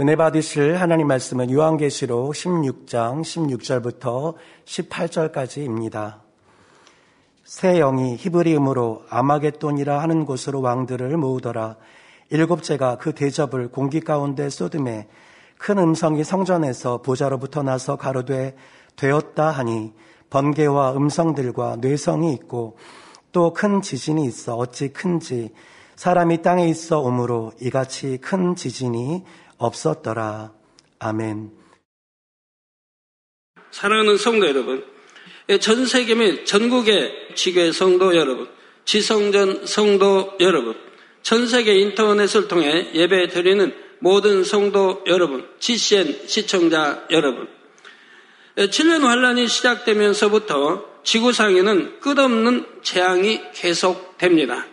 은혜 받으실 하나님 말씀은 요한계시록 16장 16절부터 18절까지입니다. 새 영이 히브리음으로 아마겟돈이라 하는 곳으로 왕들을 모으더라. 일곱째가 그 대접을 공기 가운데 쏟음에 큰 음성이 성전에서 보좌로부터 나서 가로되 되었다 하니 번개와 음성들과 뇌성이 있고 또 큰 지진이 있어 어찌 큰지 사람이 땅에 있어 오므로 이같이 큰 지진이 없었더라. 아멘. 사랑하는 성도 여러분, 전 세계 및 전국의 지교회 성도 여러분, 지성전 성도 여러분, 전 세계 인터넷을 통해 예배 드리는 모든 성도 여러분, GCN 시청자 여러분, 7년 환란이 시작되면서부터 지구상에는 끝없는 재앙이 계속됩니다.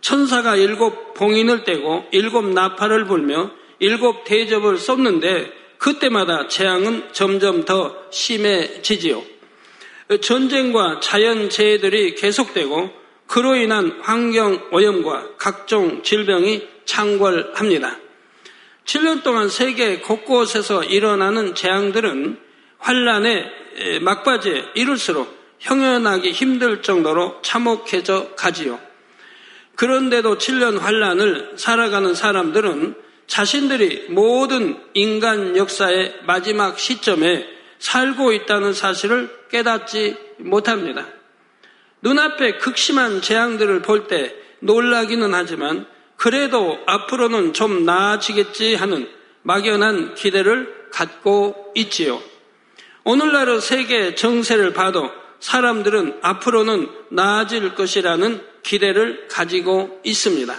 천사가 7 봉인을 떼고 7 나팔을 불며 7 대접을 쏟는데 그때마다 재앙은 점점 더 심해지지요. 전쟁과 자연재해들이 계속되고 그로 인한 환경오염과 각종 질병이 창궐합니다. 7년 동안 세계 곳곳에서 일어나는 재앙들은 환란의 막바지에 이를수록 형용하기 힘들 정도로 참혹해져 가지요. 그런데도 7년 환란을 살아가는 사람들은 자신들이 모든 인간 역사의 마지막 시점에 살고 있다는 사실을 깨닫지 못합니다. 눈앞에 극심한 재앙들을 볼 때 놀라기는 하지만 그래도 앞으로는 좀 나아지겠지 하는 막연한 기대를 갖고 있지요. 오늘날의 세계 정세를 봐도 사람들은 앞으로는 나아질 것이라는 기대를 가지고 있습니다.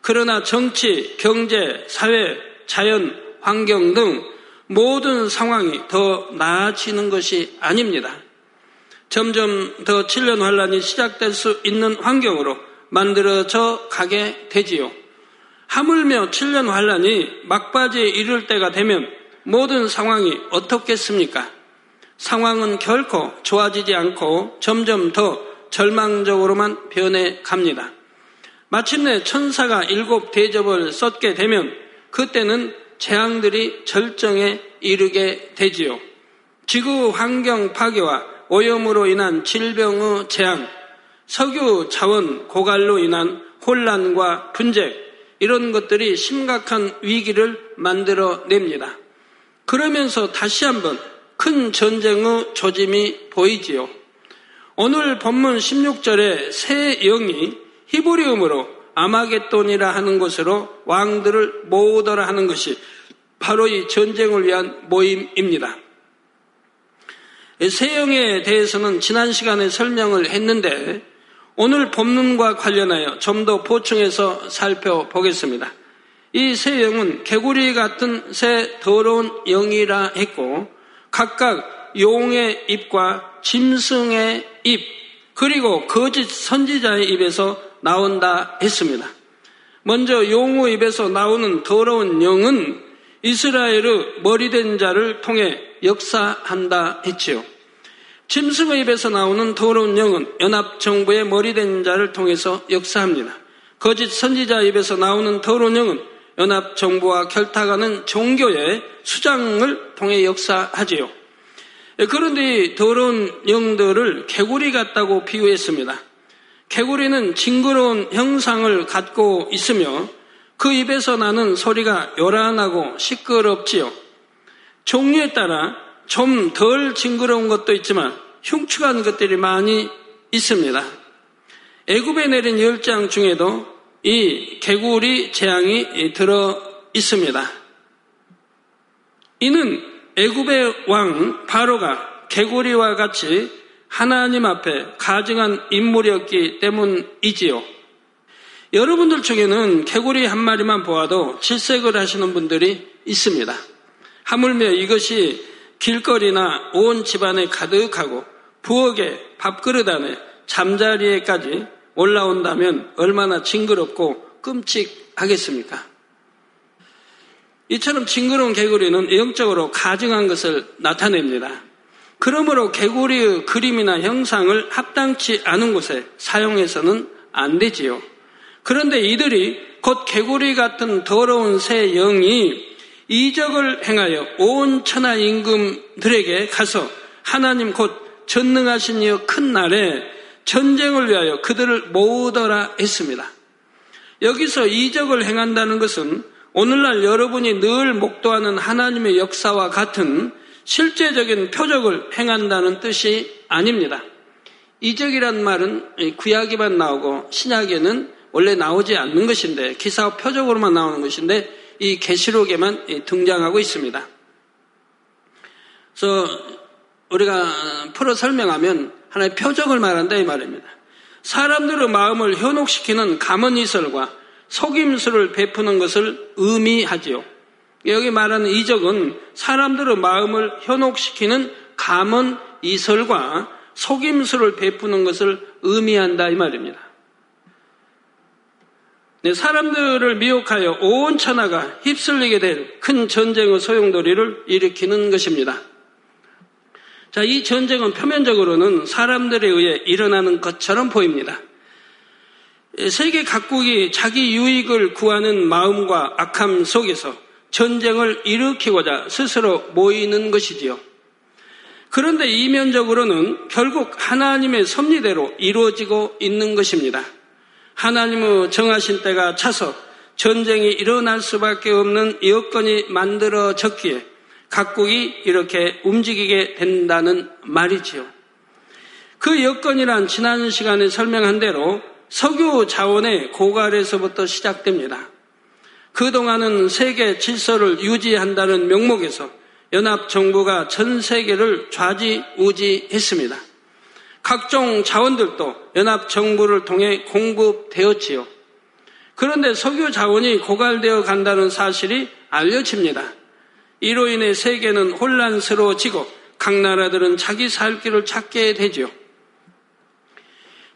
그러나 정치, 경제, 사회, 자연, 환경 등 모든 상황이 더 나아지는 것이 아닙니다. 점점 더 7년 환란이 시작될 수 있는 환경으로 만들어져 가게 되지요. 하물며 7년 환란이 막바지에 이를 때가 되면 모든 상황이 어떻겠습니까? 상황은 결코 좋아지지 않고 점점 더 절망적으로만 변해갑니다. 마침내 천사가 7 대접을 쏟게 되면 그때는 재앙들이 절정에 이르게 되지요. 지구 환경 파괴와 오염으로 인한 질병의 재앙, 석유 자원 고갈로 인한 혼란과 분쟁, 이런 것들이 심각한 위기를 만들어냅니다. 그러면서 다시 한번 큰 전쟁의 조짐이 보이지요. 오늘 본문 16절에 새 영이 히브리음으로 아마겟돈이라 하는 곳으로 왕들을 모으더라 하는 것이 바로 이 전쟁을 위한 모임입니다. 새 영에 대해서는 지난 시간에 설명을 했는데 오늘 본문과 관련하여 좀 더 보충해서 살펴보겠습니다. 이 새 영은 개구리 같은 새 더러운 영이라 했고 각각 용의 입과 짐승의 입 그리고 거짓 선지자의 입에서 나온다 했습니다. 먼저 용의 입에서 나오는 더러운 영은 이스라엘의 머리된 자를 통해 역사한다 했지요. 짐승의 입에서 나오는 더러운 영은 연합정부의 머리된 자를 통해서 역사합니다. 거짓 선지자 입에서 나오는 더러운 영은 연합정부와 결탁하는 종교의 수장을 통해 역사하지요. 그런데 이 더러운 영들을 개구리 같다고 비유했습니다. 개구리는 징그러운 형상을 갖고 있으며 그 입에서 나는 소리가 요란하고 시끄럽지요. 종류에 따라 좀 덜 징그러운 것도 있지만 흉측한 것들이 많이 있습니다. 애굽에 내린 10 중에도 이 개구리 재앙이 들어 있습니다. 이는 애굽의 왕 바로가 개구리와 같이 하나님 앞에 가증한 인물이었기 때문이지요. 여러분들 중에는 개구리 한 마리만 보아도 질색을 하시는 분들이 있습니다. 하물며 이것이 길거리나 온 집안에 가득하고 부엌에, 밥그릇 안에, 잠자리에까지 올라온다면 얼마나 징그럽고 끔찍하겠습니까? 이처럼 징그러운 개구리는 영적으로 가증한 것을 나타냅니다. 그러므로 개구리의 그림이나 형상을 합당치 않은 곳에 사용해서는 안 되지요. 그런데 이들이 곧 개구리 같은 더러운 새 영이 이적을 행하여 온 천하 임금들에게 가서 하나님 곧 전능하신 이여 큰 날에 전쟁을 위하여 그들을 모으더라 했습니다. 여기서 이적을 행한다는 것은 오늘날 여러분이 늘 목도하는 하나님의 역사와 같은 실제적인 표적을 행한다는 뜻이 아닙니다. 이적이란 말은 구약에만 나오고 신약에는 원래 나오지 않는 것인데 기사와 표적으로만 나오는 것인데 이 계시록에만 등장하고 있습니다. 그래서 우리가 풀어 설명하면 하나의 표적을 말한다 이 말입니다. 사람들의 마음을 현혹시키는 감언이설과 속임수를 베푸는 것을 의미하지요. 여기 말하는 이적은 사람들의 마음을 현혹시키는 감언이설과 속임수를 베푸는 것을 의미한다 이 말입니다. 네, 사람들을 미혹하여 온 천하가 휩쓸리게 될 큰 전쟁의 소용돌이를 일으키는 것입니다. 자, 이 전쟁은 표면적으로는 사람들에 의해 일어나는 것처럼 보입니다. 세계 각국이 자기 유익을 구하는 마음과 악함 속에서 전쟁을 일으키고자 스스로 모이는 것이지요. 그런데 이면적으로는 결국 하나님의 섭리대로 이루어지고 있는 것입니다. 하나님의 정하신 때가 차서 전쟁이 일어날 수밖에 없는 여건이 만들어졌기에 각국이 이렇게 움직이게 된다는 말이지요. 그 여건이란 지난 시간에 설명한 대로 석유 자원의 고갈에서부터 시작됩니다. 그동안은 세계 질서를 유지한다는 명목에서 연합정부가 전 세계를 좌지우지했습니다. 각종 자원들도 연합정부를 통해 공급되었지요. 그런데 석유 자원이 고갈되어 간다는 사실이 알려집니다. 이로 인해 세계는 혼란스러워지고 각 나라들은 자기 살 길을 찾게 되죠.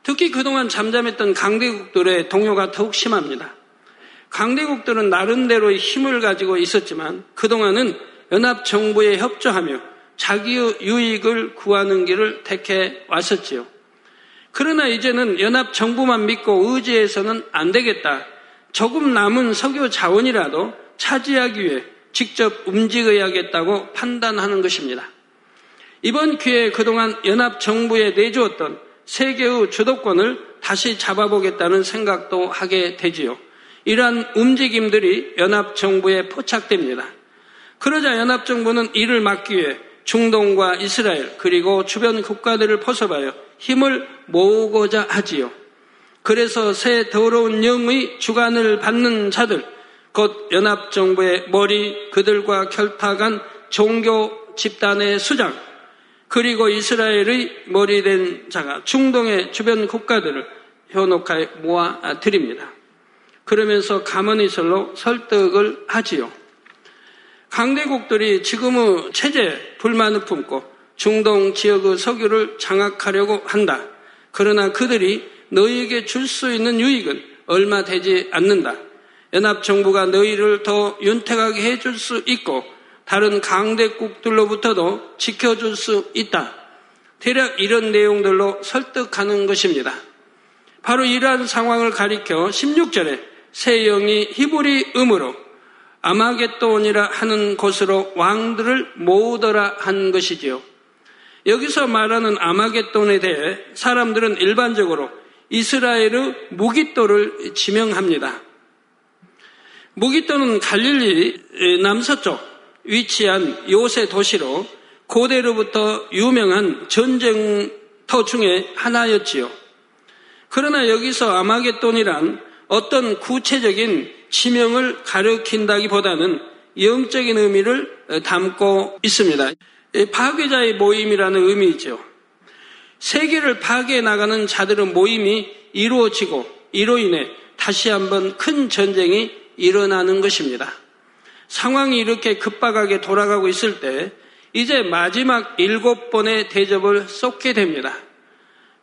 특히 그동안 잠잠했던 강대국들의 동요가 더욱 심합니다. 강대국들은 나름대로의 힘을 가지고 있었지만 그동안은 연합정부에 협조하며 자기의 유익을 구하는 길을 택해 왔었지요. 그러나 이제는 연합정부만 믿고 의지해서는 안 되겠다. 조금 남은 석유 자원이라도 차지하기 위해 직접 움직여야겠다고 판단하는 것입니다. 이번 기회에 그동안 연합정부에 내주었던 세계의 주도권을 다시 잡아보겠다는 생각도 하게 되지요. 이러한 움직임들이 연합정부에 포착됩니다. 그러자 연합정부는 이를 막기 위해 중동과 이스라엘 그리고 주변 국가들을 포섭하여 힘을 모으고자 하지요. 그래서 새 더러운 영의 주관을 받는 자들 곧 연합정부의 머리 그들과 결탁한 종교 집단의 수장 그리고 이스라엘의 머리된 자가 중동의 주변 국가들을 현혹하여 모아드립니다. 그러면서 감언이설로 설득을 하지요. 강대국들이 지금의 체제에 불만을 품고 중동 지역의 석유를 장악하려고 한다. 그러나 그들이 너희에게 줄 수 있는 유익은 얼마 되지 않는다. 연합정부가 너희를 더 윤택하게 해줄 수 있고 다른 강대국들로부터도 지켜줄 수 있다. 대략 이런 내용들로 설득하는 것입니다. 바로 이러한 상황을 가리켜 16절에 새 영이 히브리 음으로 아마겟돈이라 하는 곳으로 왕들을 모으더라 한 것이지요. 여기서 말하는 아마겟돈에 대해 사람들은 일반적으로 이스라엘의 무기또를 지명합니다. 무기또는 갈릴리 남서쪽 위치한 요새 도시로 고대로부터 유명한 전쟁터 중에 하나였지요. 그러나 여기서 아마겟돈이란 어떤 구체적인 지명을 가리킨다기보다는 영적인 의미를 담고 있습니다. 파괴자의 모임이라는 의미이죠. 세계를 파괴해 나가는 자들의 모임이 이루어지고 이로 인해 다시 한번 큰 전쟁이 일어나는 것입니다. 상황이 이렇게 급박하게 돌아가고 있을 때 이제 마지막 7번의 대접을 쏟게 됩니다.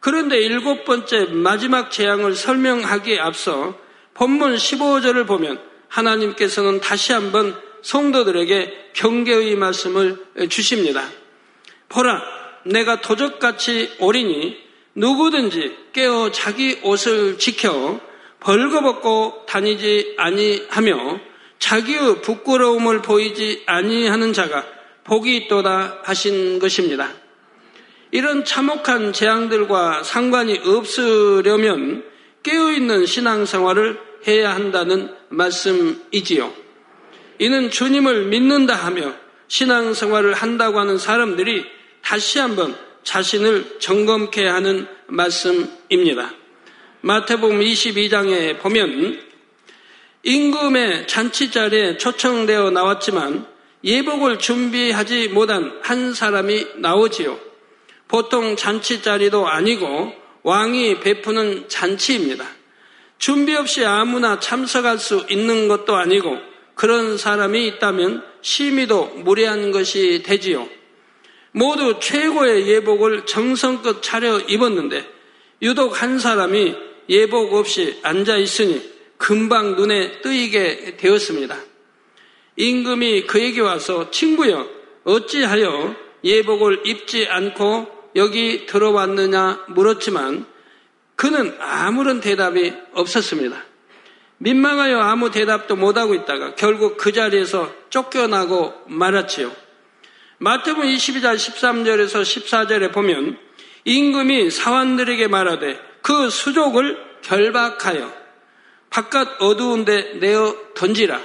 그런데 7번째 마지막 재앙을 설명하기에 앞서 본문 15절을 보면 하나님께서는 다시 한번 성도들에게 경계의 말씀을 주십니다. 보라, 내가 도적같이 오리니 누구든지 깨어 자기 옷을 지켜 벌거벗고 다니지 아니하며 자기의 부끄러움을 보이지 아니하는 자가 복이 있도다 하신 것입니다. 이런 참혹한 재앙들과 상관이 없으려면 깨어있는 신앙생활을 해야 한다는 말씀이지요. 이는 주님을 믿는다 하며 신앙생활을 한다고 하는 사람들이 다시 한번 자신을 점검케 하는 말씀입니다. 마태복음 22장에 보면 임금의 잔치자리에 초청되어 나왔지만 예복을 준비하지 못한 한 사람이 나오지요. 보통 잔치자리도 아니고 왕이 베푸는 잔치입니다. 준비 없이 아무나 참석할 수 있는 것도 아니고 그런 사람이 있다면 심의도 무례한 것이 되지요. 모두 최고의 예복을 정성껏 차려 입었는데 유독 한 사람이 예복 없이 앉아 있으니 금방 눈에 뜨이게 되었습니다. 임금이 그에게 와서 친구여 어찌하여 예복을 입지 않고 여기 들어왔느냐 물었지만 그는 아무런 대답이 없었습니다. 민망하여 아무 대답도 못하고 있다가 결국 그 자리에서 쫓겨나고 말았지요. 마태복음 22장 13절에서 14절에 보면 임금이 사환들에게 말하되 그 수족을 결박하여 바깥 어두운 데 내어 던지라.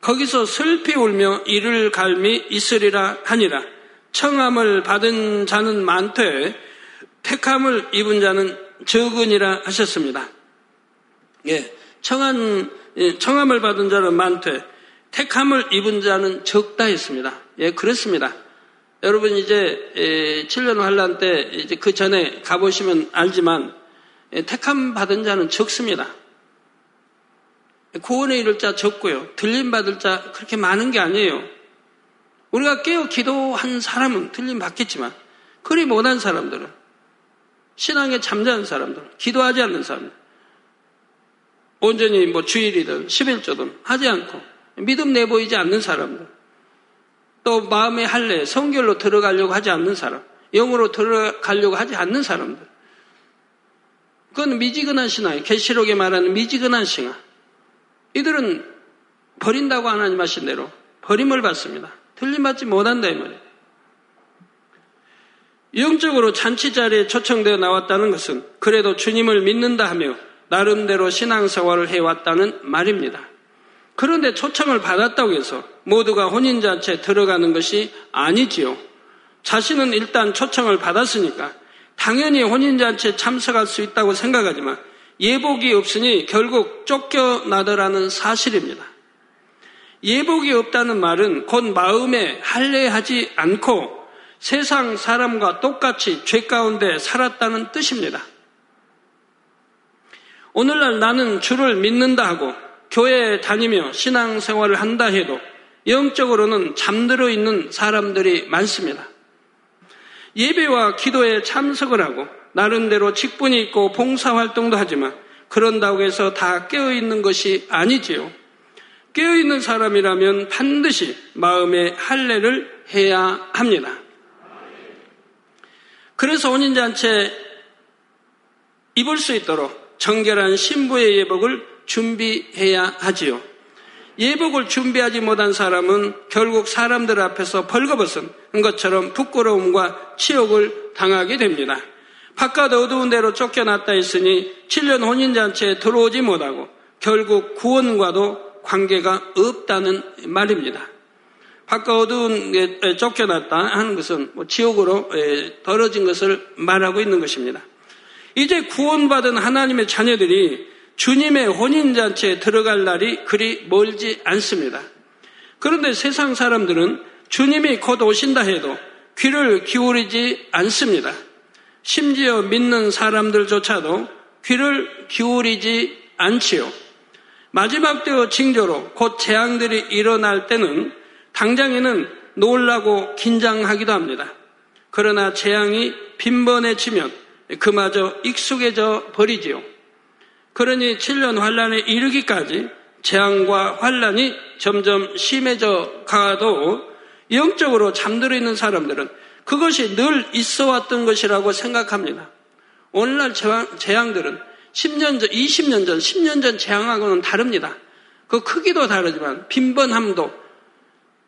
거기서 슬피 울며 이를 갈미 있으리라 하니라. 청함을 받은 자는 많되 택함을 입은 자는 적으니라 하셨습니다. 예, 청함을 받은 자는 많되 택함을 입은 자는 적다 했습니다. 예, 그렇습니다. 여러분 이제 7년 환란 때 이제 그 전에 가보시면 알지만 택함 받은 자는 적습니다. 구원에 이를 자 적고요. 들림 받을 자 그렇게 많은 게 아니에요. 우리가 깨어 기도한 사람은 들림 받겠지만 그리 못한 사람들은 신앙에 잠자는 사람들은 기도하지 않는 사람들 온전히 뭐 주일이든 11조든 하지 않고 믿음 내보이지 않는 사람들 또 마음의 할례 성결로 들어가려고 하지 않는 사람 영으로 들어가려고 하지 않는 사람들 그건 미지근한 신앙이에요. 계시록에 말하는 미지근한 신앙 이들은 버린다고 하나님 하신 대로 버림을 받습니다. 틀림받지 못한다 이 말이에요. 영적으로 잔치자리에 초청되어 나왔다는 것은 그래도 주님을 믿는다 하며 나름대로 신앙생활을 해왔다는 말입니다. 그런데 초청을 받았다고 해서 모두가 혼인잔치에 들어가는 것이 아니지요. 자신은 일단 초청을 받았으니까 당연히 혼인잔치에 참석할 수 있다고 생각하지만 예복이 없으니 결국 쫓겨나더라는 사실입니다. 예복이 없다는 말은 곧 마음에 할례하지 않고 세상 사람과 똑같이 죄 가운데 살았다는 뜻입니다. 오늘날 나는 주를 믿는다 하고 교회에 다니며 신앙생활을 한다 해도 영적으로는 잠들어 있는 사람들이 많습니다. 예배와 기도에 참석을 하고 나름대로 직분이 있고 봉사활동도 하지만 그런다고 해서 다 깨어있는 것이 아니지요. 깨어있는 사람이라면 반드시 마음의 할례를 해야 합니다. 그래서 혼인잔치에 입을 수 있도록 정결한 신부의 예복을 준비해야 하지요. 예복을 준비하지 못한 사람은 결국 사람들 앞에서 벌거벗은 것처럼 부끄러움과 치욕을 당하게 됩니다. 바깥 어두운 데로 쫓겨났다 했으니 7년 혼인잔치에 들어오지 못하고 결국 구원과도 관계가 없다는 말입니다. 바깥 어두운 데 쫓겨났다 하는 것은 지옥으로 떨어진 것을 말하고 있는 것입니다. 이제 구원받은 하나님의 자녀들이 주님의 혼인잔치에 들어갈 날이 그리 멀지 않습니다. 그런데 세상 사람들은 주님이 곧 오신다 해도 귀를 기울이지 않습니다. 심지어 믿는 사람들조차도 귀를 기울이지 않지요. 마지막 때의 징조로 곧 재앙들이 일어날 때는 당장에는 놀라고 긴장하기도 합니다. 그러나 재앙이 빈번해지면 그마저 익숙해져 버리지요. 그러니 7년 환란에 이르기까지 재앙과 환란이 점점 심해져 가도 영적으로 잠들어 있는 사람들은 그것이 늘 있어 왔던 것이라고 생각합니다. 오늘날 재앙들은 10년 전, 20년 전, 10년 전 재앙하고는 다릅니다. 그 크기도 다르지만 빈번함도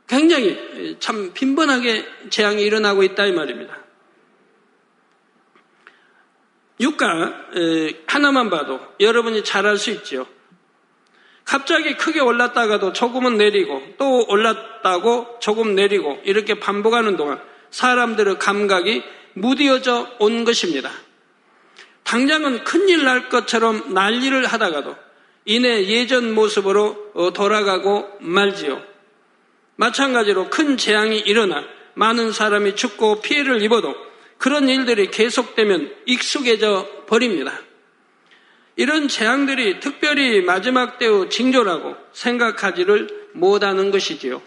굉장히 참 빈번하게 재앙이 일어나고 있다 이 말입니다. 유가 하나만 봐도 여러분이 잘 알 수 있지요. 갑자기 크게 올랐다가도 조금은 내리고 또 올랐다고 조금 내리고 이렇게 반복하는 동안 사람들의 감각이 무뎌져 온 것입니다. 당장은 큰일 날 것처럼 난리를 하다가도 이내 예전 모습으로 돌아가고 말지요. 마찬가지로 큰 재앙이 일어나 많은 사람이 죽고 피해를 입어도 그런 일들이 계속되면 익숙해져 버립니다. 이런 재앙들이 특별히 마지막 때의 징조라고 생각하지를 못하는 것이지요.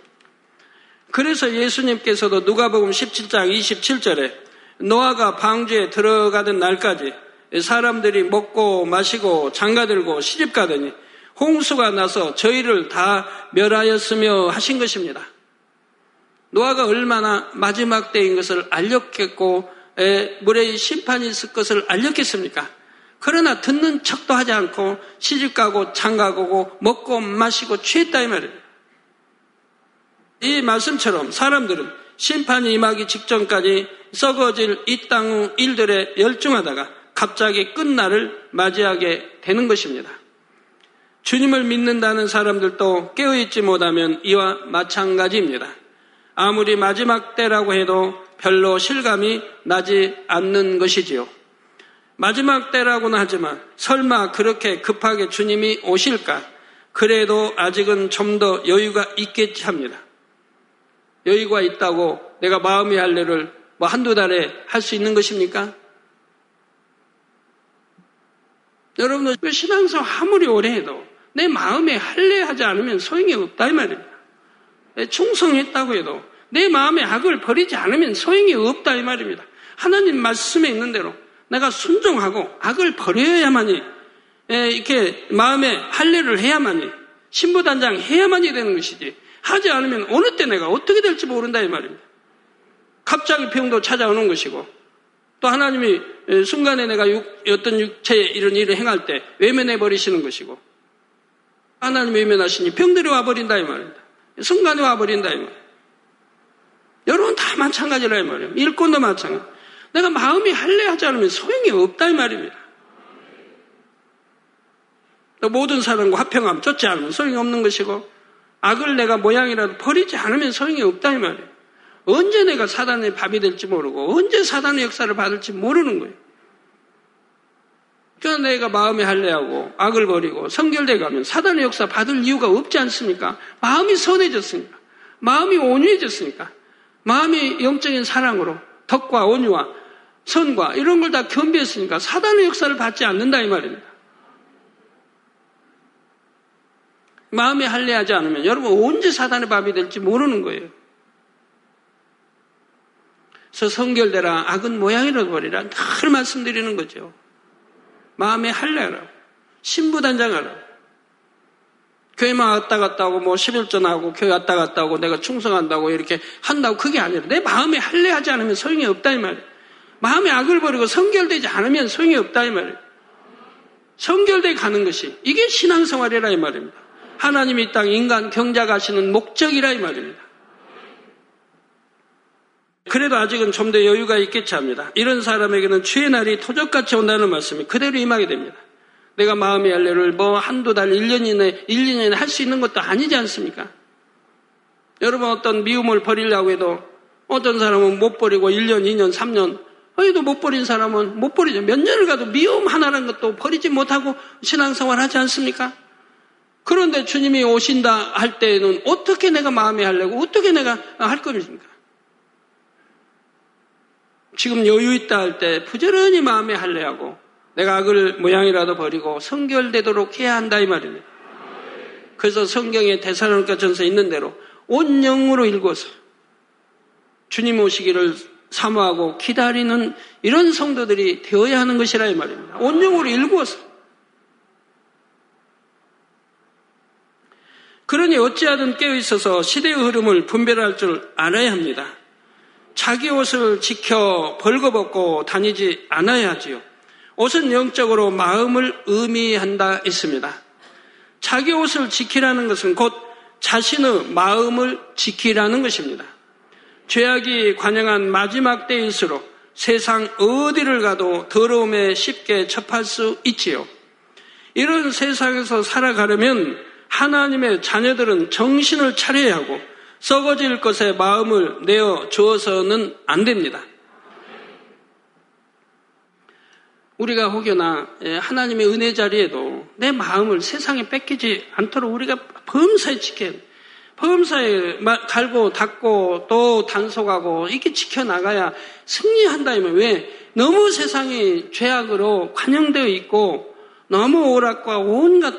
그래서 예수님께서도 누가복음 17장 27절에 노아가 방주에 들어가던 날까지 사람들이 먹고 마시고 장가들고 시집가더니 홍수가 나서 저희를 다 멸하였으며 하신 것입니다. 노아가 얼마나 마지막 때인 것을 알렸겠고 물의 심판이 있을 것을 알렸겠습니까? 그러나 듣는 척도 하지 않고 시집가고 장가가고 먹고 마시고 취했다 이 말이에요. 이 말씀처럼 사람들은 심판이 임하기 직전까지 썩어질 이 땅의 일들에 열중하다가 갑자기 끝날을 맞이하게 되는 것입니다. 주님을 믿는다는 사람들도 깨어있지 못하면 이와 마찬가지입니다. 아무리 마지막 때라고 해도 별로 실감이 나지 않는 것이지요. 마지막 때라고는 하지만 설마 그렇게 급하게 주님이 오실까? 그래도 아직은 좀 더 여유가 있겠지 합니다. 여유가 있다고 내가 마음의 할례를 한두 달에 할 수 있는 것입니까? 여러분들 신앙생활 아무리 오래 해도 내 마음에 할례하지 않으면 소용이 없다 이 말입니다. 충성했다고 해도 내 마음에 악을 버리지 않으면 소용이 없다 이 말입니다. 하나님 말씀에 있는 대로 내가 순종하고 악을 버려야만이 이렇게 마음에 할례를 해야만이 신부단장 해야만이 되는 것이지 하지 않으면 어느 때 내가 어떻게 될지 모른다 이 말입니다. 갑자기 병도 찾아오는 것이고 또 하나님이 순간에 내가 어떤 육체의 이런 일을 행할 때 외면해 버리시는 것이고 하나님 외면하시니 병들이 와버린다 이 말입니다. 순간에 와버린다 이 말입니다. 여러분 다 마찬가지라 이 말입니다. 일꾼도 마찬가지. 내가 마음이 할례하지 않으면 소용이 없다 이 말입니다. 모든 사람과 화평함 쫓지 않으면 소용이 없는 것이고 악을 내가 모양이라도 버리지 않으면 소용이 없다 이 말이에요. 언제 내가 사단의 밥이 될지 모르고 언제 사단의 역사를 받을지 모르는 거예요. 그러니까 내가 마음에 할례하고 악을 버리고 성결되어 가면 사단의 역사 받을 이유가 없지 않습니까? 마음이 선해졌으니까. 마음이 온유해졌으니까. 마음이 영적인 사랑으로 덕과 온유와 선과 이런 걸 다 겸비했으니까 사단의 역사를 받지 않는다 이 말입니다. 마음에 할례하지 않으면 여러분 언제 사단의 밥이 될지 모르는 거예요. 그래서 성결되라 악은 모양이라도 버리라 늘 말씀드리는 거죠. 마음에 할례하라 신부단장하라 교회만 왔다 갔다 하고 뭐 11전 하고 교회 왔다 갔다 하고 내가 충성한다고 이렇게 한다고 그게 아니라 내 마음에 할례하지 않으면 소용이 없다 이 말이에요. 마음에 악을 버리고 성결되지 않으면 소용이 없다 이 말이에요. 성결되어 가는 것이 이게 신앙생활이라 이 말입니다. 하나님이 이 땅 인간 경작하시는 목적이라 이 말입니다. 그래도 아직은 좀 더 여유가 있겠지 합니다. 이런 사람에게는 주의 날이 토적같이 온다는 말씀이 그대로 임하게 됩니다. 내가 마음의 할례를 한두 달, 1년 이내에 할 수 있는 것도 아니지 않습니까? 여러분 어떤 미움을 버리려고 해도 어떤 사람은 못 버리고 1년, 2년, 3년 아니도 못 버린 사람은 못 버리죠. 몇 년을 가도 미움 하나라는 것도 버리지 못하고 신앙생활 하지 않습니까? 그런데 주님이 오신다 할 때에는 어떻게 내가 마음에 하려고 어떻게 내가 할 것입니까? 지금 여유 있다 할 때 부지런히 마음에 할례하고 내가 악을 모양이라도 버리고 성결되도록 해야 한다 이 말입니다. 그래서 성경에 데살로니가 전서에 있는 대로 온 영으로 읽어서 주님 오시기를 사모하고 기다리는 이런 성도들이 되어야 하는 것이라 이 말입니다. 온 영으로 읽어서 그러니 어찌하든 깨어있어서 시대의 흐름을 분별할 줄 알아야 합니다. 자기 옷을 지켜 벌거벗고 다니지 않아야 하지요. 옷은 영적으로 마음을 의미한다 있습니다. 자기 옷을 지키라는 것은 곧 자신의 마음을 지키라는 것입니다. 죄악이 관영한 마지막 때일수록 세상 어디를 가도 더러움에 쉽게 접할 수 있지요. 이런 세상에서 살아가려면 하나님의 자녀들은 정신을 차려야 하고 썩어질 것에 마음을 내어 주어서는 안 됩니다. 우리가 혹여나 하나님의 은혜 자리에도 내 마음을 세상에 뺏기지 않도록 우리가 범사에 지켜야 합니다. 범사에 갈고 닦고 또 단속하고 이렇게 지켜나가야 승리한다면 왜? 너무 세상이 죄악으로 관영되어 있고 너무 오락과 온갖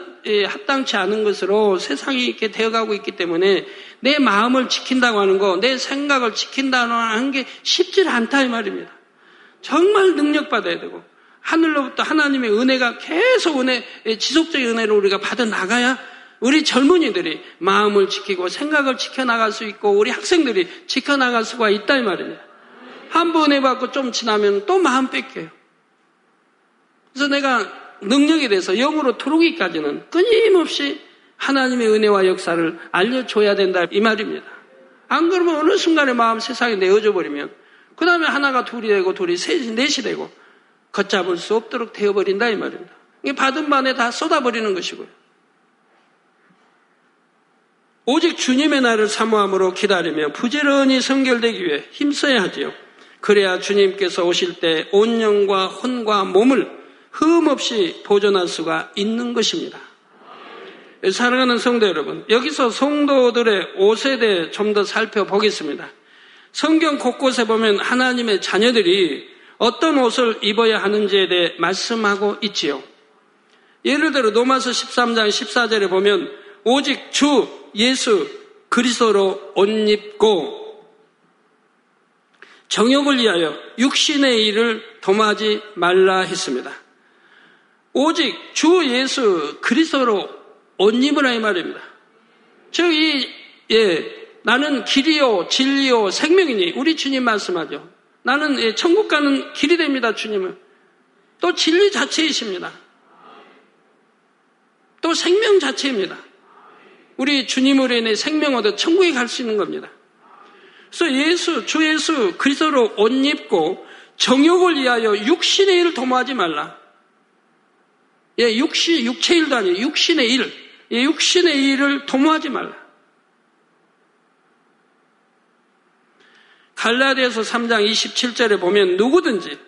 합당치 않은 것으로 세상이 이렇게 되어가고 있기 때문에 내 마음을 지킨다고 하는 거, 내 생각을 지킨다고 하는 게 쉽지 않다 이 말입니다. 정말 능력받아야 되고 하늘로부터 하나님의 은혜가 계속 지속적인 은혜를 우리가 받아나가야 우리 젊은이들이 마음을 지키고 생각을 지켜나갈 수 있고 우리 학생들이 지켜나갈 수가 있다 이 말입니다. 한 번 해봤고 좀 지나면 또 마음 뺏겨요. 그래서 내가 능력에 대해서 영으로 들어오기까지는 끊임없이 하나님의 은혜와 역사를 알려줘야 된다 이 말입니다. 안 그러면 어느 순간에 마음 세상에 내어져 버리면 그 다음에 하나가 둘이 되고 둘이 셋이 넷이 되고 걷잡을 수 없도록 되어버린다 이 말입니다. 이게 받은 반에 다 쏟아버리는 것이고요. 오직 주님의 날을 사모함으로 기다리며 부지런히 성결되기 위해 힘써야 하지요. 그래야 주님께서 오실 때 온 영과 혼과 몸을 흠없이 보존할 수가 있는 것입니다. 사랑하는 성도 여러분, 여기서 성도들의 옷에 대해 좀 더 살펴보겠습니다. 성경 곳곳에 보면 하나님의 자녀들이 어떤 옷을 입어야 하는지에 대해 말씀하고 있지요. 예를 들어 로마서 13장 14절에 보면 오직 주 예수 그리스도로 옷 입고 정욕을 위하여 육신의 일을 도마지 말라 했습니다. 오직 주 예수 그리스도로 옷 입으라 이 말입니다. 즉 나는 길이요 진리요 생명이니 우리 주님 말씀하죠. 나는 천국 가는 길이 됩니다. 주님은 또 진리 자체이십니다. 또 생명 자체입니다. 우리 주님으로 인해 생명 얻어 천국에 갈 수 있는 겁니다. 그래서 주 예수 그리스도로 옷 입고 정욕을 위하여 육신의 일을 도모하지 말라. 육체 일도 아니에요. 육신의 일. 육신의 일을 도모하지 말라. 갈라디아서 3장 27절에 보면 누구든지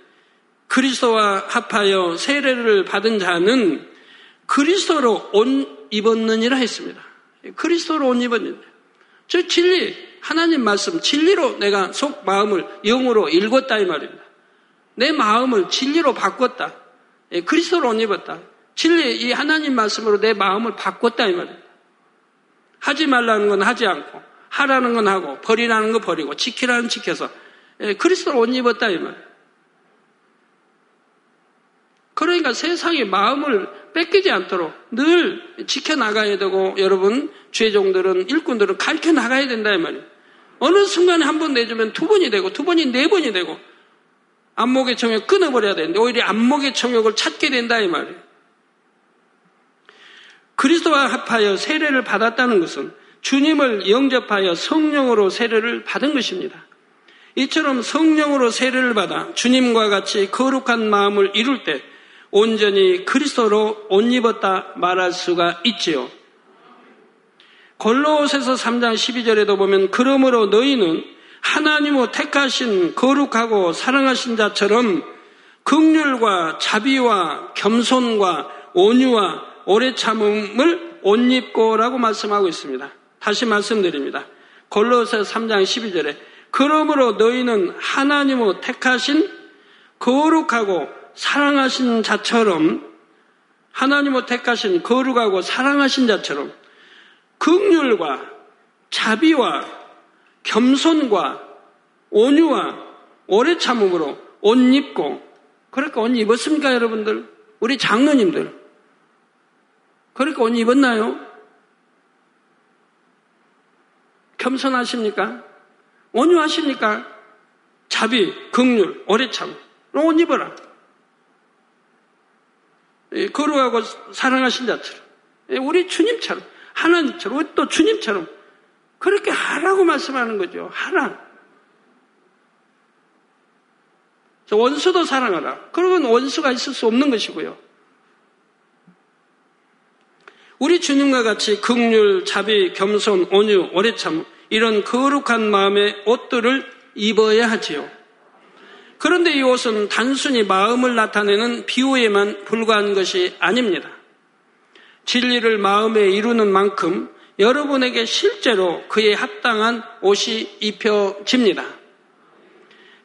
그리스도와 합하여 세례를 받은 자는 그리스도로 옷 입었느니라 했습니다. 그리스도로 옷 입었느니라. 즉 진리, 하나님 말씀, 진리로 내가 속 마음을 영으로 읽었다 이 말입니다. 내 마음을 진리로 바꿨다. 그리스도로 옷 입었다. 진리, 이 하나님 말씀으로 내 마음을 바꿨다 이 말입니다. 하지 말라는 건 하지 않고 하라는 건 하고 버리라는 거 버리고 지키라는 건 지켜서 그리스도로 옷 입었다 이 말입니다. 그러니까 세상의 마음을 뺏기지 않도록 늘 지켜나가야 되고 여러분 죄종들은 일꾼들은 가르쳐나가야 된다 이 말이에요. 어느 순간에 한 번 내주면 두 번이 되고 두 번이 네 번이 되고 안목의 정욕 끊어버려야 되는데 오히려 안목의 정욕을 찾게 된다 이 말이에요. 그리스도와 합하여 세례를 받았다는 것은 주님을 영접하여 성령으로 세례를 받은 것입니다. 이처럼 성령으로 세례를 받아 주님과 같이 거룩한 마음을 이룰 때 온전히 그리스도로 옷 입었다 말할 수가 있지요. 골로새서 3장 12절에도 보면 그러므로 너희는 하나님의 택하신 거룩하고 사랑하신 자처럼 긍휼과 자비와 겸손과 온유와 오래 참음을 옷 입고라고 말씀하고 있습니다. 다시 말씀드립니다. 골로새서 3장 12절에 그러므로 너희는 하나님의 택하신 거룩하고 사랑하신 자처럼 하나님의 택하신 거룩하고 사랑하신 자처럼 긍휼과 자비와 겸손과 온유와 오래 참음으로 옷 입고 그러니까 옷 입었습니까 여러분들? 우리 장로님들 그러니까 옷 입었나요? 겸손하십니까? 온유하십니까? 자비, 긍휼, 오래 참음 옷 입어라. 거룩하고 사랑하신 자처럼 우리 주님처럼, 하나님처럼, 우리 또 주님처럼 그렇게 하라고 말씀하는 거죠. 하라. 원수도 사랑하라. 그러면 원수가 있을 수 없는 것이고요. 우리 주님과 같이 긍휼, 자비, 겸손, 온유, 오래참 이런 거룩한 마음의 옷들을 입어야 하지요. 그런데 이 옷은 단순히 마음을 나타내는 비유에만 불과한 것이 아닙니다. 진리를 마음에 이루는 만큼 여러분에게 실제로 그에 합당한 옷이 입혀집니다.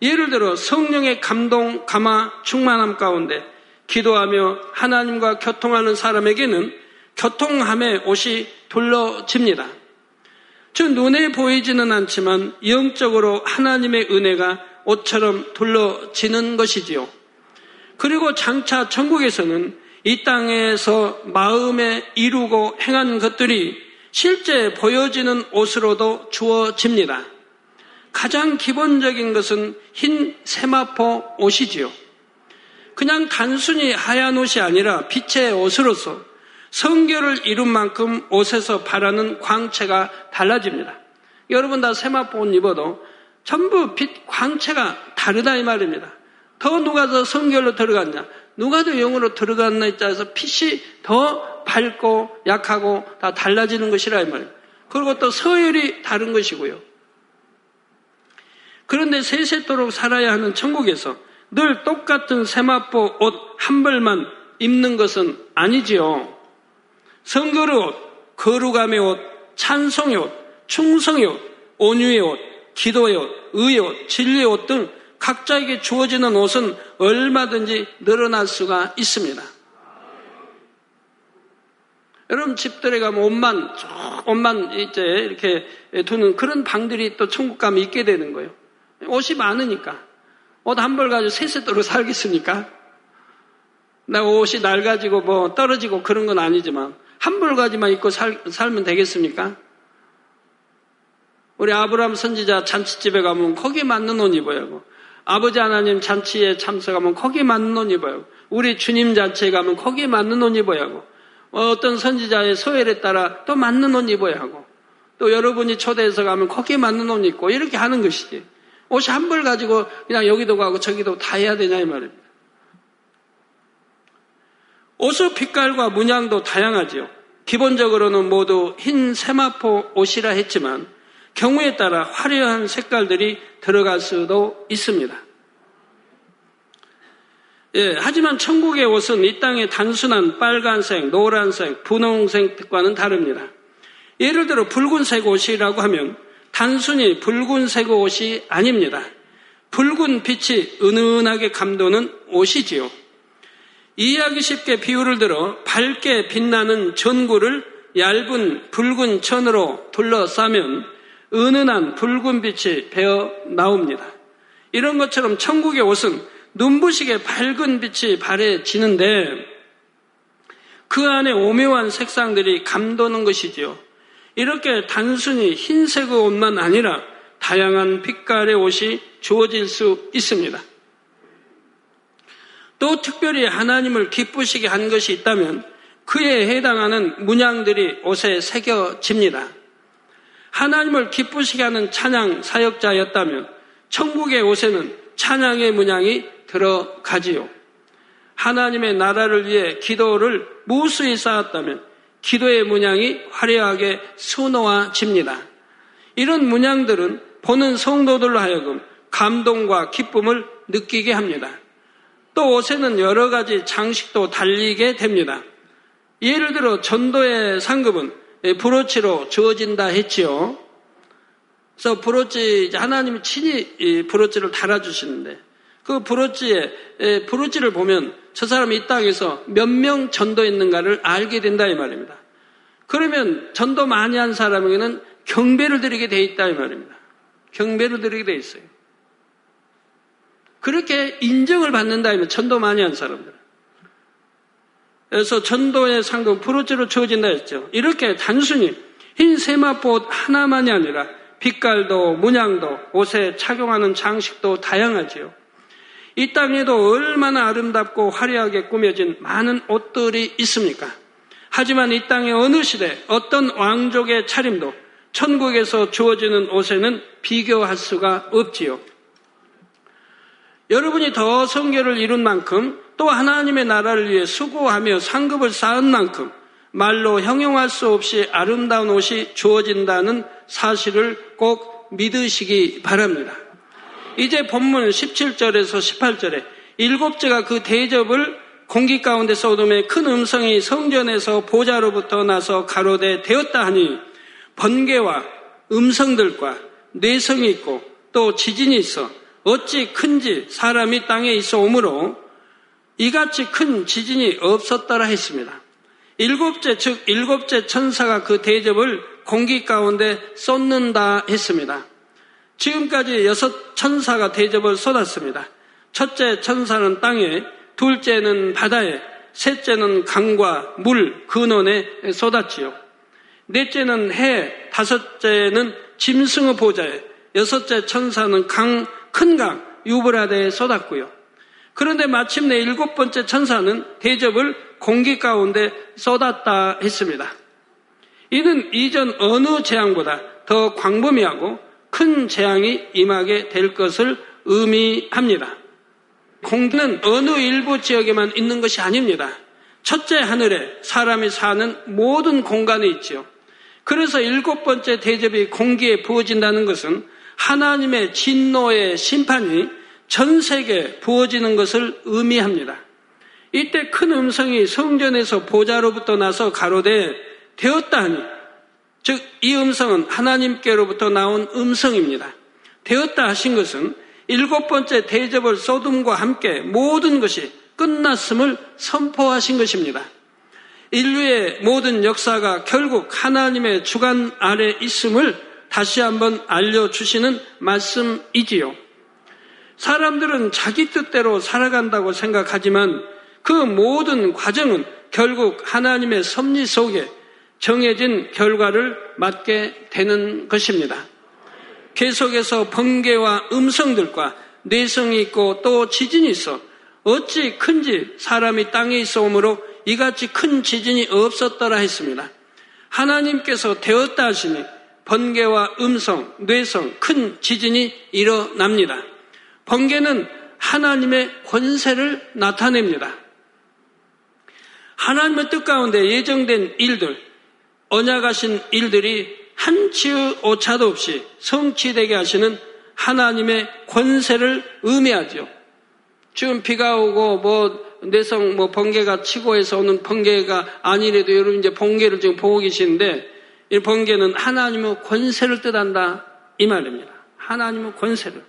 예를 들어 성령의 감동, 감화, 충만함 가운데 기도하며 하나님과 교통하는 사람에게는 교통함의 옷이 둘러집니다. 저 눈에 보이지는 않지만 영적으로 하나님의 은혜가 옷처럼 둘러지는 것이지요. 그리고 장차 천국에서는 이 땅에서 마음에 이루고 행한 것들이 실제 보여지는 옷으로도 주어집니다. 가장 기본적인 것은 흰 세마포 옷이지요. 그냥 단순히 하얀 옷이 아니라 빛의 옷으로서 성결을 이룬 만큼 옷에서 바라는 광채가 달라집니다. 여러분 다 세마포 옷 입어도 전부 빛 광채가 다르다 이 말입니다. 더 누가 더 성결로 들어갔냐, 누가 더 영으로 들어갔냐에 따라서 빛이 더 밝고 약하고 다 달라지는 것이라 이 말입니다. 그리고 또 서열이 다른 것이고요. 그런데 세세토록 살아야 하는 천국에서 늘 똑같은 세마포 옷 한 벌만 입는 것은 아니지요. 성결의 옷, 거룩함의 옷, 찬송의 옷, 충성의 옷, 온유의 옷, 기도의 옷, 의의 옷, 진리의 옷 등 각자에게 주어지는 옷은 얼마든지 늘어날 수가 있습니다. 여러분 집들에 가면 옷만 이제 이렇게 두는 그런 방들이 또 천국 가면 있게 되는 거예요. 옷이 많으니까. 옷 한 벌 가지고 세세토록 살겠습니까? 나 옷이 낡아지고 뭐 떨어지고 그런 건 아니지만 한 벌 가지만 입고 살면 되겠습니까? 우리 아브라함 선지자 잔치집에 가면 거기에 맞는 옷 입어야 하고, 아버지 하나님 잔치에 참석하면 거기에 맞는 옷 입어야 하고, 우리 주님 잔치에 가면 거기에 맞는 옷 입어야 하고, 어떤 선지자의 소회에 따라 또 맞는 옷 입어야 하고, 또 여러분이 초대해서 가면 거기에 맞는 옷 입고 이렇게 하는 것이지, 옷이 한 벌 가지고 그냥 여기도 가고 저기도 다 해야 되냐 이 말입니다. 옷의 빛깔과 문양도 다양하지요. 기본적으로는 모두 흰 세마포 옷이라 했지만 경우에 따라 화려한 색깔들이 들어갈 수도 있습니다. 예, 하지만 천국의 옷은 이 땅의 단순한 빨간색, 노란색, 분홍색과는 다릅니다. 예를 들어 붉은색 옷이라고 하면 단순히 붉은색 옷이 아닙니다. 붉은 빛이 은은하게 감도는 옷이지요. 이해하기 쉽게 비유를 들어 밝게 빛나는 전구를 얇은 붉은 천으로 둘러싸면 은은한 붉은 빛이 배어 나옵니다. 이런 것처럼 천국의 옷은 눈부시게 밝은 빛이 발해지는데 그 안에 오묘한 색상들이 감도는 것이지요. 이렇게 단순히 흰색의 옷만 아니라 다양한 빛깔의 옷이 주어질 수 있습니다. 또 특별히 하나님을 기쁘시게 한 것이 있다면 그에 해당하는 문양들이 옷에 새겨집니다. 하나님을 기쁘시게 하는 찬양 사역자였다면 천국의 옷에는 찬양의 문양이 들어가지요. 하나님의 나라를 위해 기도를 무수히 쌓았다면 기도의 문양이 화려하게 수놓아집니다. 이런 문양들은 보는 성도들로 하여금 감동과 기쁨을 느끼게 합니다. 또 옷에는 여러 가지 장식도 달리게 됩니다. 예를 들어 전도의 상급은 브로치로 주어진다 했지요. 그래서 브로치, 하나님이 친히 브로치를 달아주시는데 그 브로치에, 브로치를 보면 저 사람이 이 땅에서 몇 명 전도했는가를 알게 된다 이 말입니다. 그러면 전도 많이 한 사람에게는 경배를 드리게 돼 있다 이 말입니다. 경배를 드리게 돼 있어요. 그렇게 인정을 받는다 이 말입니다. 전도 많이 한 사람들. 그래서 전도의 상금 브로치로 주어진다 했죠. 이렇게 단순히 흰 세마포 하나만이 아니라 빛깔도 문양도 옷에 착용하는 장식도 다양하지요. 이 땅에도 얼마나 아름답고 화려하게 꾸며진 많은 옷들이 있습니까? 하지만 이 땅의 어느 시대, 어떤 왕족의 차림도 천국에서 주어지는 옷에는 비교할 수가 없지요. 여러분이 더 성결을 이룬 만큼 또 하나님의 나라를 위해 수고하며 상급을 쌓은 만큼 말로 형용할 수 없이 아름다운 옷이 주어진다는 사실을 꼭 믿으시기 바랍니다. 이제 본문 17절에서 18절에 일곱째가 그 대접을 공기 가운데 쏟음에 큰 음성이 성전에서 보좌로부터 나서 가로되 되었다 하니 번개와 음성들과 뇌성이 있고 또 지진이 있어 어찌 큰지 사람이 땅에 있어 오므로 이같이 큰 지진이 없었더라 했습니다. 일곱째 즉 일곱째 천사가 그 대접을 공기 가운데 쏟는다 했습니다. 지금까지 6 천사가 대접을 쏟았습니다. 첫째 천사는 땅에, 둘째는 바다에, 셋째는 강과 물, 근원에 쏟았지요. 넷째는 해, 다섯째는 짐승의 보좌에, 6째 천사는 강, 큰 강, 유브라데에 쏟았고요. 그런데 마침내 7번째 천사는 대접을 공기 가운데 쏟았다 했습니다. 이는 이전 어느 재앙보다 더 광범위하고 큰 재앙이 임하게 될 것을 의미합니다. 공기는 어느 일부 지역에만 있는 것이 아닙니다. 첫째 하늘에 사람이 사는 모든 공간이 있지요. 그래서 7번째 대접이 공기에 부어진다는 것은 하나님의 진노의 심판이 전 세계에 부어지는 것을 의미합니다. 이때 큰 음성이 성전에서 보좌로부터 나서 가로되 되었다 하니, 즉 이 음성은 하나님께로부터 나온 음성입니다. 되었다 하신 것은 7번째 대접을 쏟음과 함께 모든 것이 끝났음을 선포하신 것입니다. 인류의 모든 역사가 결국 하나님의 주관 아래 있음을 다시 한번 알려주시는 말씀이지요. 사람들은 자기 뜻대로 살아간다고 생각하지만 그 모든 과정은 결국 하나님의 섭리 속에 정해진 결과를 맞게 되는 것입니다. 계속해서 번개와 음성들과 뇌성이 있고 또 지진이 있어 어찌 큰지 사람이 땅에 있어 오므로 이같이 큰 지진이 없었더라 했습니다. 하나님께서 되었다 하시니 번개와 음성, 뇌성, 큰 지진이 일어납니다. 번개는 하나님의 권세를 나타냅니다. 하나님의 뜻 가운데 예정된 일들, 언약하신 일들이 한치의 오차도 없이 성취되게 하시는 하나님의 권세를 의미하죠. 지금 비가 오고 뇌성 번개가 치고 해서 오는 번개가 아니래도 여러분 이제 번개를 지금 보고 계시는데 이 번개는 하나님의 권세를 뜻한다 이 말입니다. 하나님의 권세를.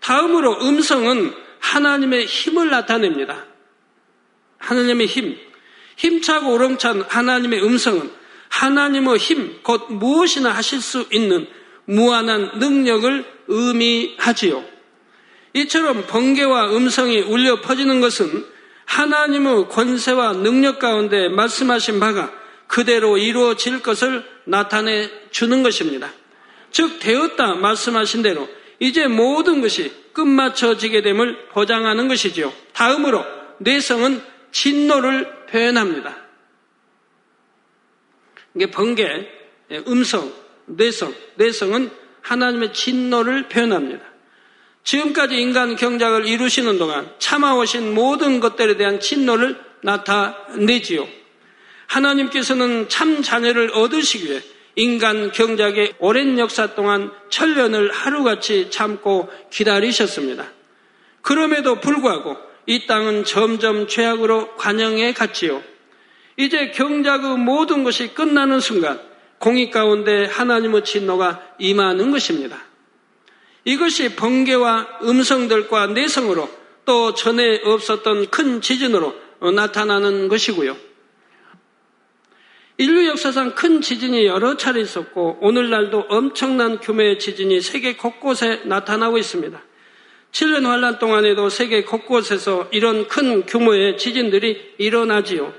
다음으로 음성은 하나님의 힘을 나타냅니다. 하나님의 힘. 힘차고 우렁찬 하나님의 음성은 하나님의 힘, 곧 무엇이나 하실 수 있는 무한한 능력을 의미하지요. 이처럼 번개와 음성이 울려 퍼지는 것은 하나님의 권세와 능력 가운데 말씀하신 바가 그대로 이루어질 것을 나타내 주는 것입니다. 즉 되었다 말씀하신 대로 이제 모든 것이 끝마쳐지게 됨을 보장하는 것이지요. 다음으로 뇌성은 진노를 표현합니다. 이게 번개, 음성, 뇌성. 뇌성은 하나님의 진노를 표현합니다. 지금까지 인간 경작을 이루시는 동안 참아오신 모든 것들에 대한 진노를 나타내지요. 하나님께서는 참 자녀를 얻으시기 위해 인간 경작의 오랜 역사 동안 천년을 하루같이 참고 기다리셨습니다. 그럼에도 불구하고 이 땅은 점점 죄악으로 관영해 갔지요. 이제 경작의 모든 것이 끝나는 순간 공의 가운데 하나님의 진노가 임하는 것입니다. 이것이 번개와 음성들과 내성으로 또 전에 없었던 큰 지진으로 나타나는 것이고요. 인류 역사상 큰 지진이 여러 차례 있었고 오늘날도 엄청난 규모의 지진이 세계 곳곳에 나타나고 있습니다. 7년 환란 동안에도 세계 곳곳에서 이런 큰 규모의 지진들이 일어나지요.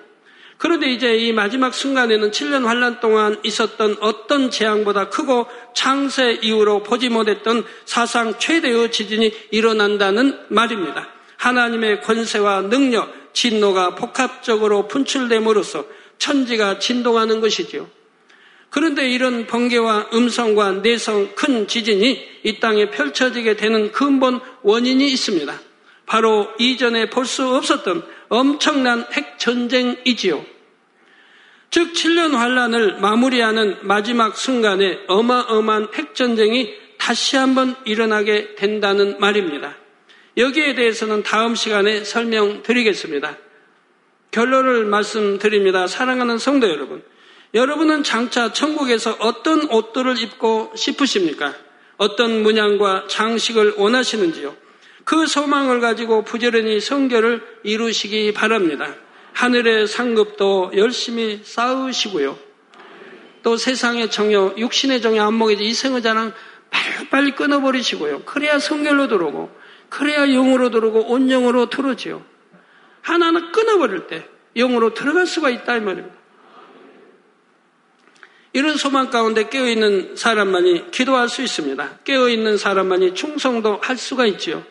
그런데 이제 이 마지막 순간에는 7년 환란 동안 있었던 어떤 재앙보다 크고 창세 이후로 보지 못했던 사상 최대의 지진이 일어난다는 말입니다. 하나님의 권세와 능력, 진노가 복합적으로 분출됨으로써 천지가 진동하는 것이지요. 그런데 이런 번개와 음성과 내성, 큰 지진이 이 땅에 펼쳐지게 되는 근본 원인이 있습니다. 바로 이전에 볼 수 없었던 엄청난 핵전쟁이지요. 즉 7년 환란을 마무리하는 마지막 순간에 어마어마한 핵전쟁이 다시 한번 일어나게 된다는 말입니다. 여기에 대해서는 다음 시간에 설명드리겠습니다. 결론을 말씀드립니다. 사랑하는 성도 여러분, 여러분은 장차 천국에서 어떤 옷들을 입고 싶으십니까? 어떤 문양과 장식을 원하시는지요? 그 소망을 가지고 부지런히 성결을 이루시기 바랍니다. 하늘의 상급도 열심히 쌓으시고요. 또 세상의 정욕, 육신의 정욕 안 먹이지 이생의 자랑 빨리빨리 끊어버리시고요. 그래야 성결로 들어오고, 그래야 영으로 들어오고 온영으로 들어오지요. 하나는 끊어버릴 때 영으로 들어갈 수가 있다 이 말입니다. 이런 소망 가운데 깨어있는 사람만이 기도할 수 있습니다. 깨어있는 사람만이 충성도 할 수가 있지요.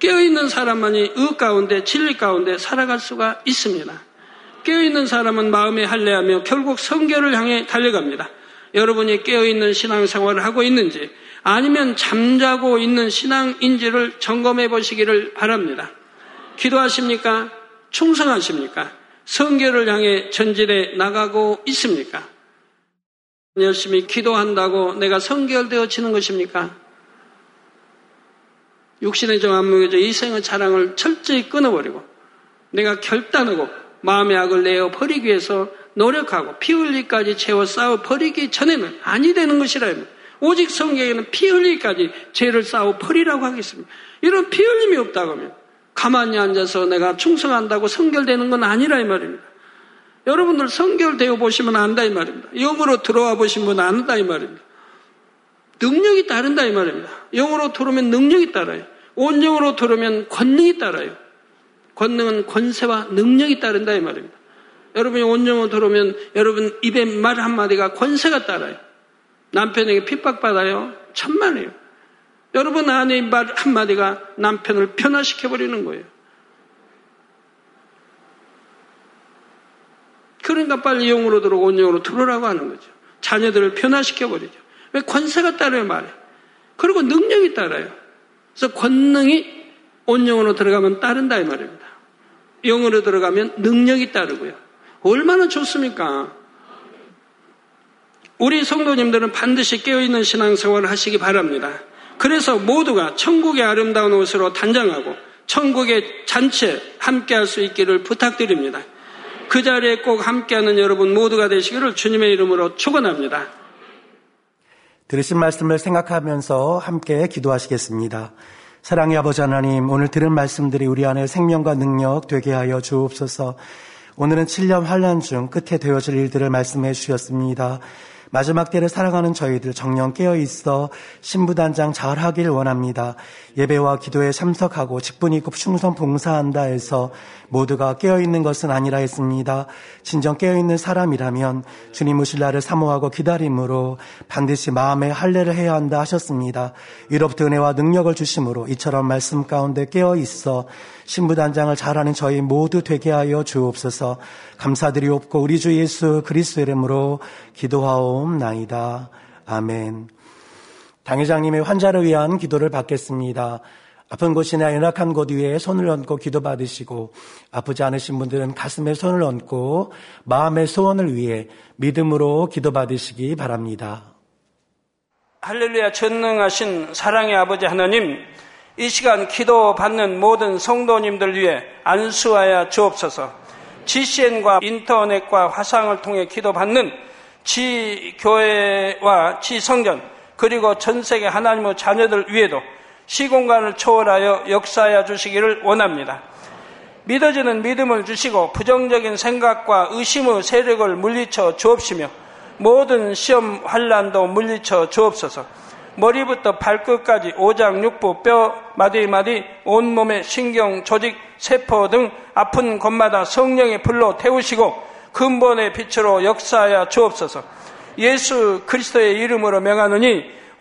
깨어있는 사람만이 의 가운데, 진리 가운데 살아갈 수가 있습니다. 깨어있는 사람은 마음에 할례하며 결국 성결을 향해 달려갑니다. 여러분이 깨어있는 신앙생활을 하고 있는지 아니면 잠자고 있는 신앙인지를 점검해 보시기를 바랍니다. 기도하십니까? 충성하십니까? 성결을 향해 전진해 나가고 있습니까? 열심히 기도한다고 내가 성결되어지는 것입니까? 육신의 정 안 먹여져 이생의 자랑을 철저히 끊어버리고 내가 결단하고 마음의 악을 내어 버리기 위해서 노력하고 피 흘리기까지 채워 쌓아 버리기 전에는 아니 되는 것이라 합니다. 오직 성경에는 피 흘리기까지 죄를 쌓아 버리라고 하겠습니다. 이런 피 흘림이 없다고 하면 가만히 앉아서 내가 충성한다고 성결되는 건 아니라 이 말입니다. 여러분들 성결되어 보시면 안다 이 말입니다. 영으로 들어와 보신 분은 안다 이 말입니다. 능력이 따른다 이 말입니다. 영으로 들어오면 능력이 따라요. 온영으로 들어오면 권능이 따라요. 권능은 권세와 능력이 따른다 이 말입니다. 여러분이 온영으로 들어오면 여러분 입에 말 한마디가 권세가 따라요. 남편에게 핍박받아요? 천만에요. 여러분 아내의 말 한마디가 남편을 변화시켜버리는 거예요. 그러니까 빨리 영으로 들어오고 온영으로 들어오라고 하는 거죠. 자녀들을 변화시켜버리죠. 왜 권세가 따라요 말이에요. 그리고 능력이 따라요. 그래서 권능이 온영으로 들어가면 따른다 이 말입니다. 영으로 들어가면 능력이 따르고요. 얼마나 좋습니까? 우리 성도님들은 반드시 깨어있는 신앙생활을 하시기 바랍니다. 그래서 모두가 천국의 아름다운 옷으로 단장하고 천국의 잔치에 함께할 수 있기를 부탁드립니다. 그 자리에 꼭 함께하는 여러분 모두가 되시기를 주님의 이름으로 축원합니다. 들으신 말씀을 생각하면서 함께 기도하시겠습니다. 사랑의 아버지 하나님, 오늘 들은 말씀들이 우리 안에 생명과 능력 되게 하여 주옵소서. 오늘은 7년 환란 중 끝에 되어질 일들을 말씀해 주셨습니다. 마지막 때를 살아가는 저희들 정령 깨어있어 신부단장 잘하길 원합니다. 예배와 기도에 참석하고 직분 있고 충성 봉사한다 해서 모두가 깨어있는 것은 아니라 했습니다. 진정 깨어있는 사람이라면 주님 오실 날을 사모하고 기다림으로 반드시 마음의 할례를 해야 한다 하셨습니다. 위로부터 은혜와 능력을 주심으로 이처럼 말씀 가운데 깨어있어 신부단장을 잘하는 저희 모두 되게 하여 주옵소서. 감사드리옵고 우리 주 예수 그리스도 이름으로 기도하옵나이다. 아멘. 당회장님의 환자를 위한 기도를 받겠습니다. 아픈 곳이나 연약한 곳 위에 손을 얹고 기도받으시고, 아프지 않으신 분들은 가슴에 손을 얹고 마음의 소원을 위해 믿음으로 기도받으시기 바랍니다. 할렐루야. 전능하신 사랑의 아버지 하나님, 이 시간 기도받는 모든 성도님들 위해 안수하여 주옵소서. GCN과 인터넷과 화상을 통해 기도받는 지교회와 지성전, 그리고 전세계 하나님의 자녀들 위에도 시공간을 초월하여 역사하여 주시기를 원합니다. 믿어지는 믿음을 주시고 부정적인 생각과 의심의 세력을 물리쳐 주옵시며 모든 시험 환란도 물리쳐 주옵소서. 머리부터 발끝까지 오장육부, 뼈 마디마디 온몸의 신경, 조직, 세포 등 아픈 곳마다 성령의 불로 태우시고 근본의 빛으로 역사하여 주옵소서. 예수 그리스도의 이름으로 명하노니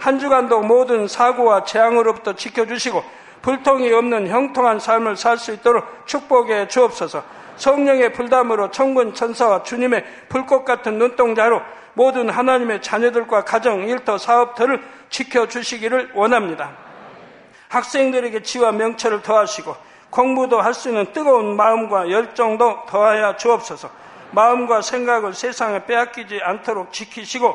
한 주간도 모든 사고와 재앙으로부터 지켜주시고 불통이 없는 형통한 삶을 살 수 있도록 축복해 주옵소서. 성령의 불담으로 천군 천사와 주님의 불꽃 같은 눈동자로 모든 하나님의 자녀들과 가정, 일터, 사업터를 지켜주시기를 원합니다. 학생들에게 지와 명철을 더하시고 공부도 할 수 있는 뜨거운 마음과 열정도 더하여 주옵소서. 마음과 생각을 세상에 빼앗기지 않도록 지키시고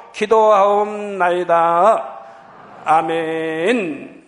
기도하옵나이다. 아멘.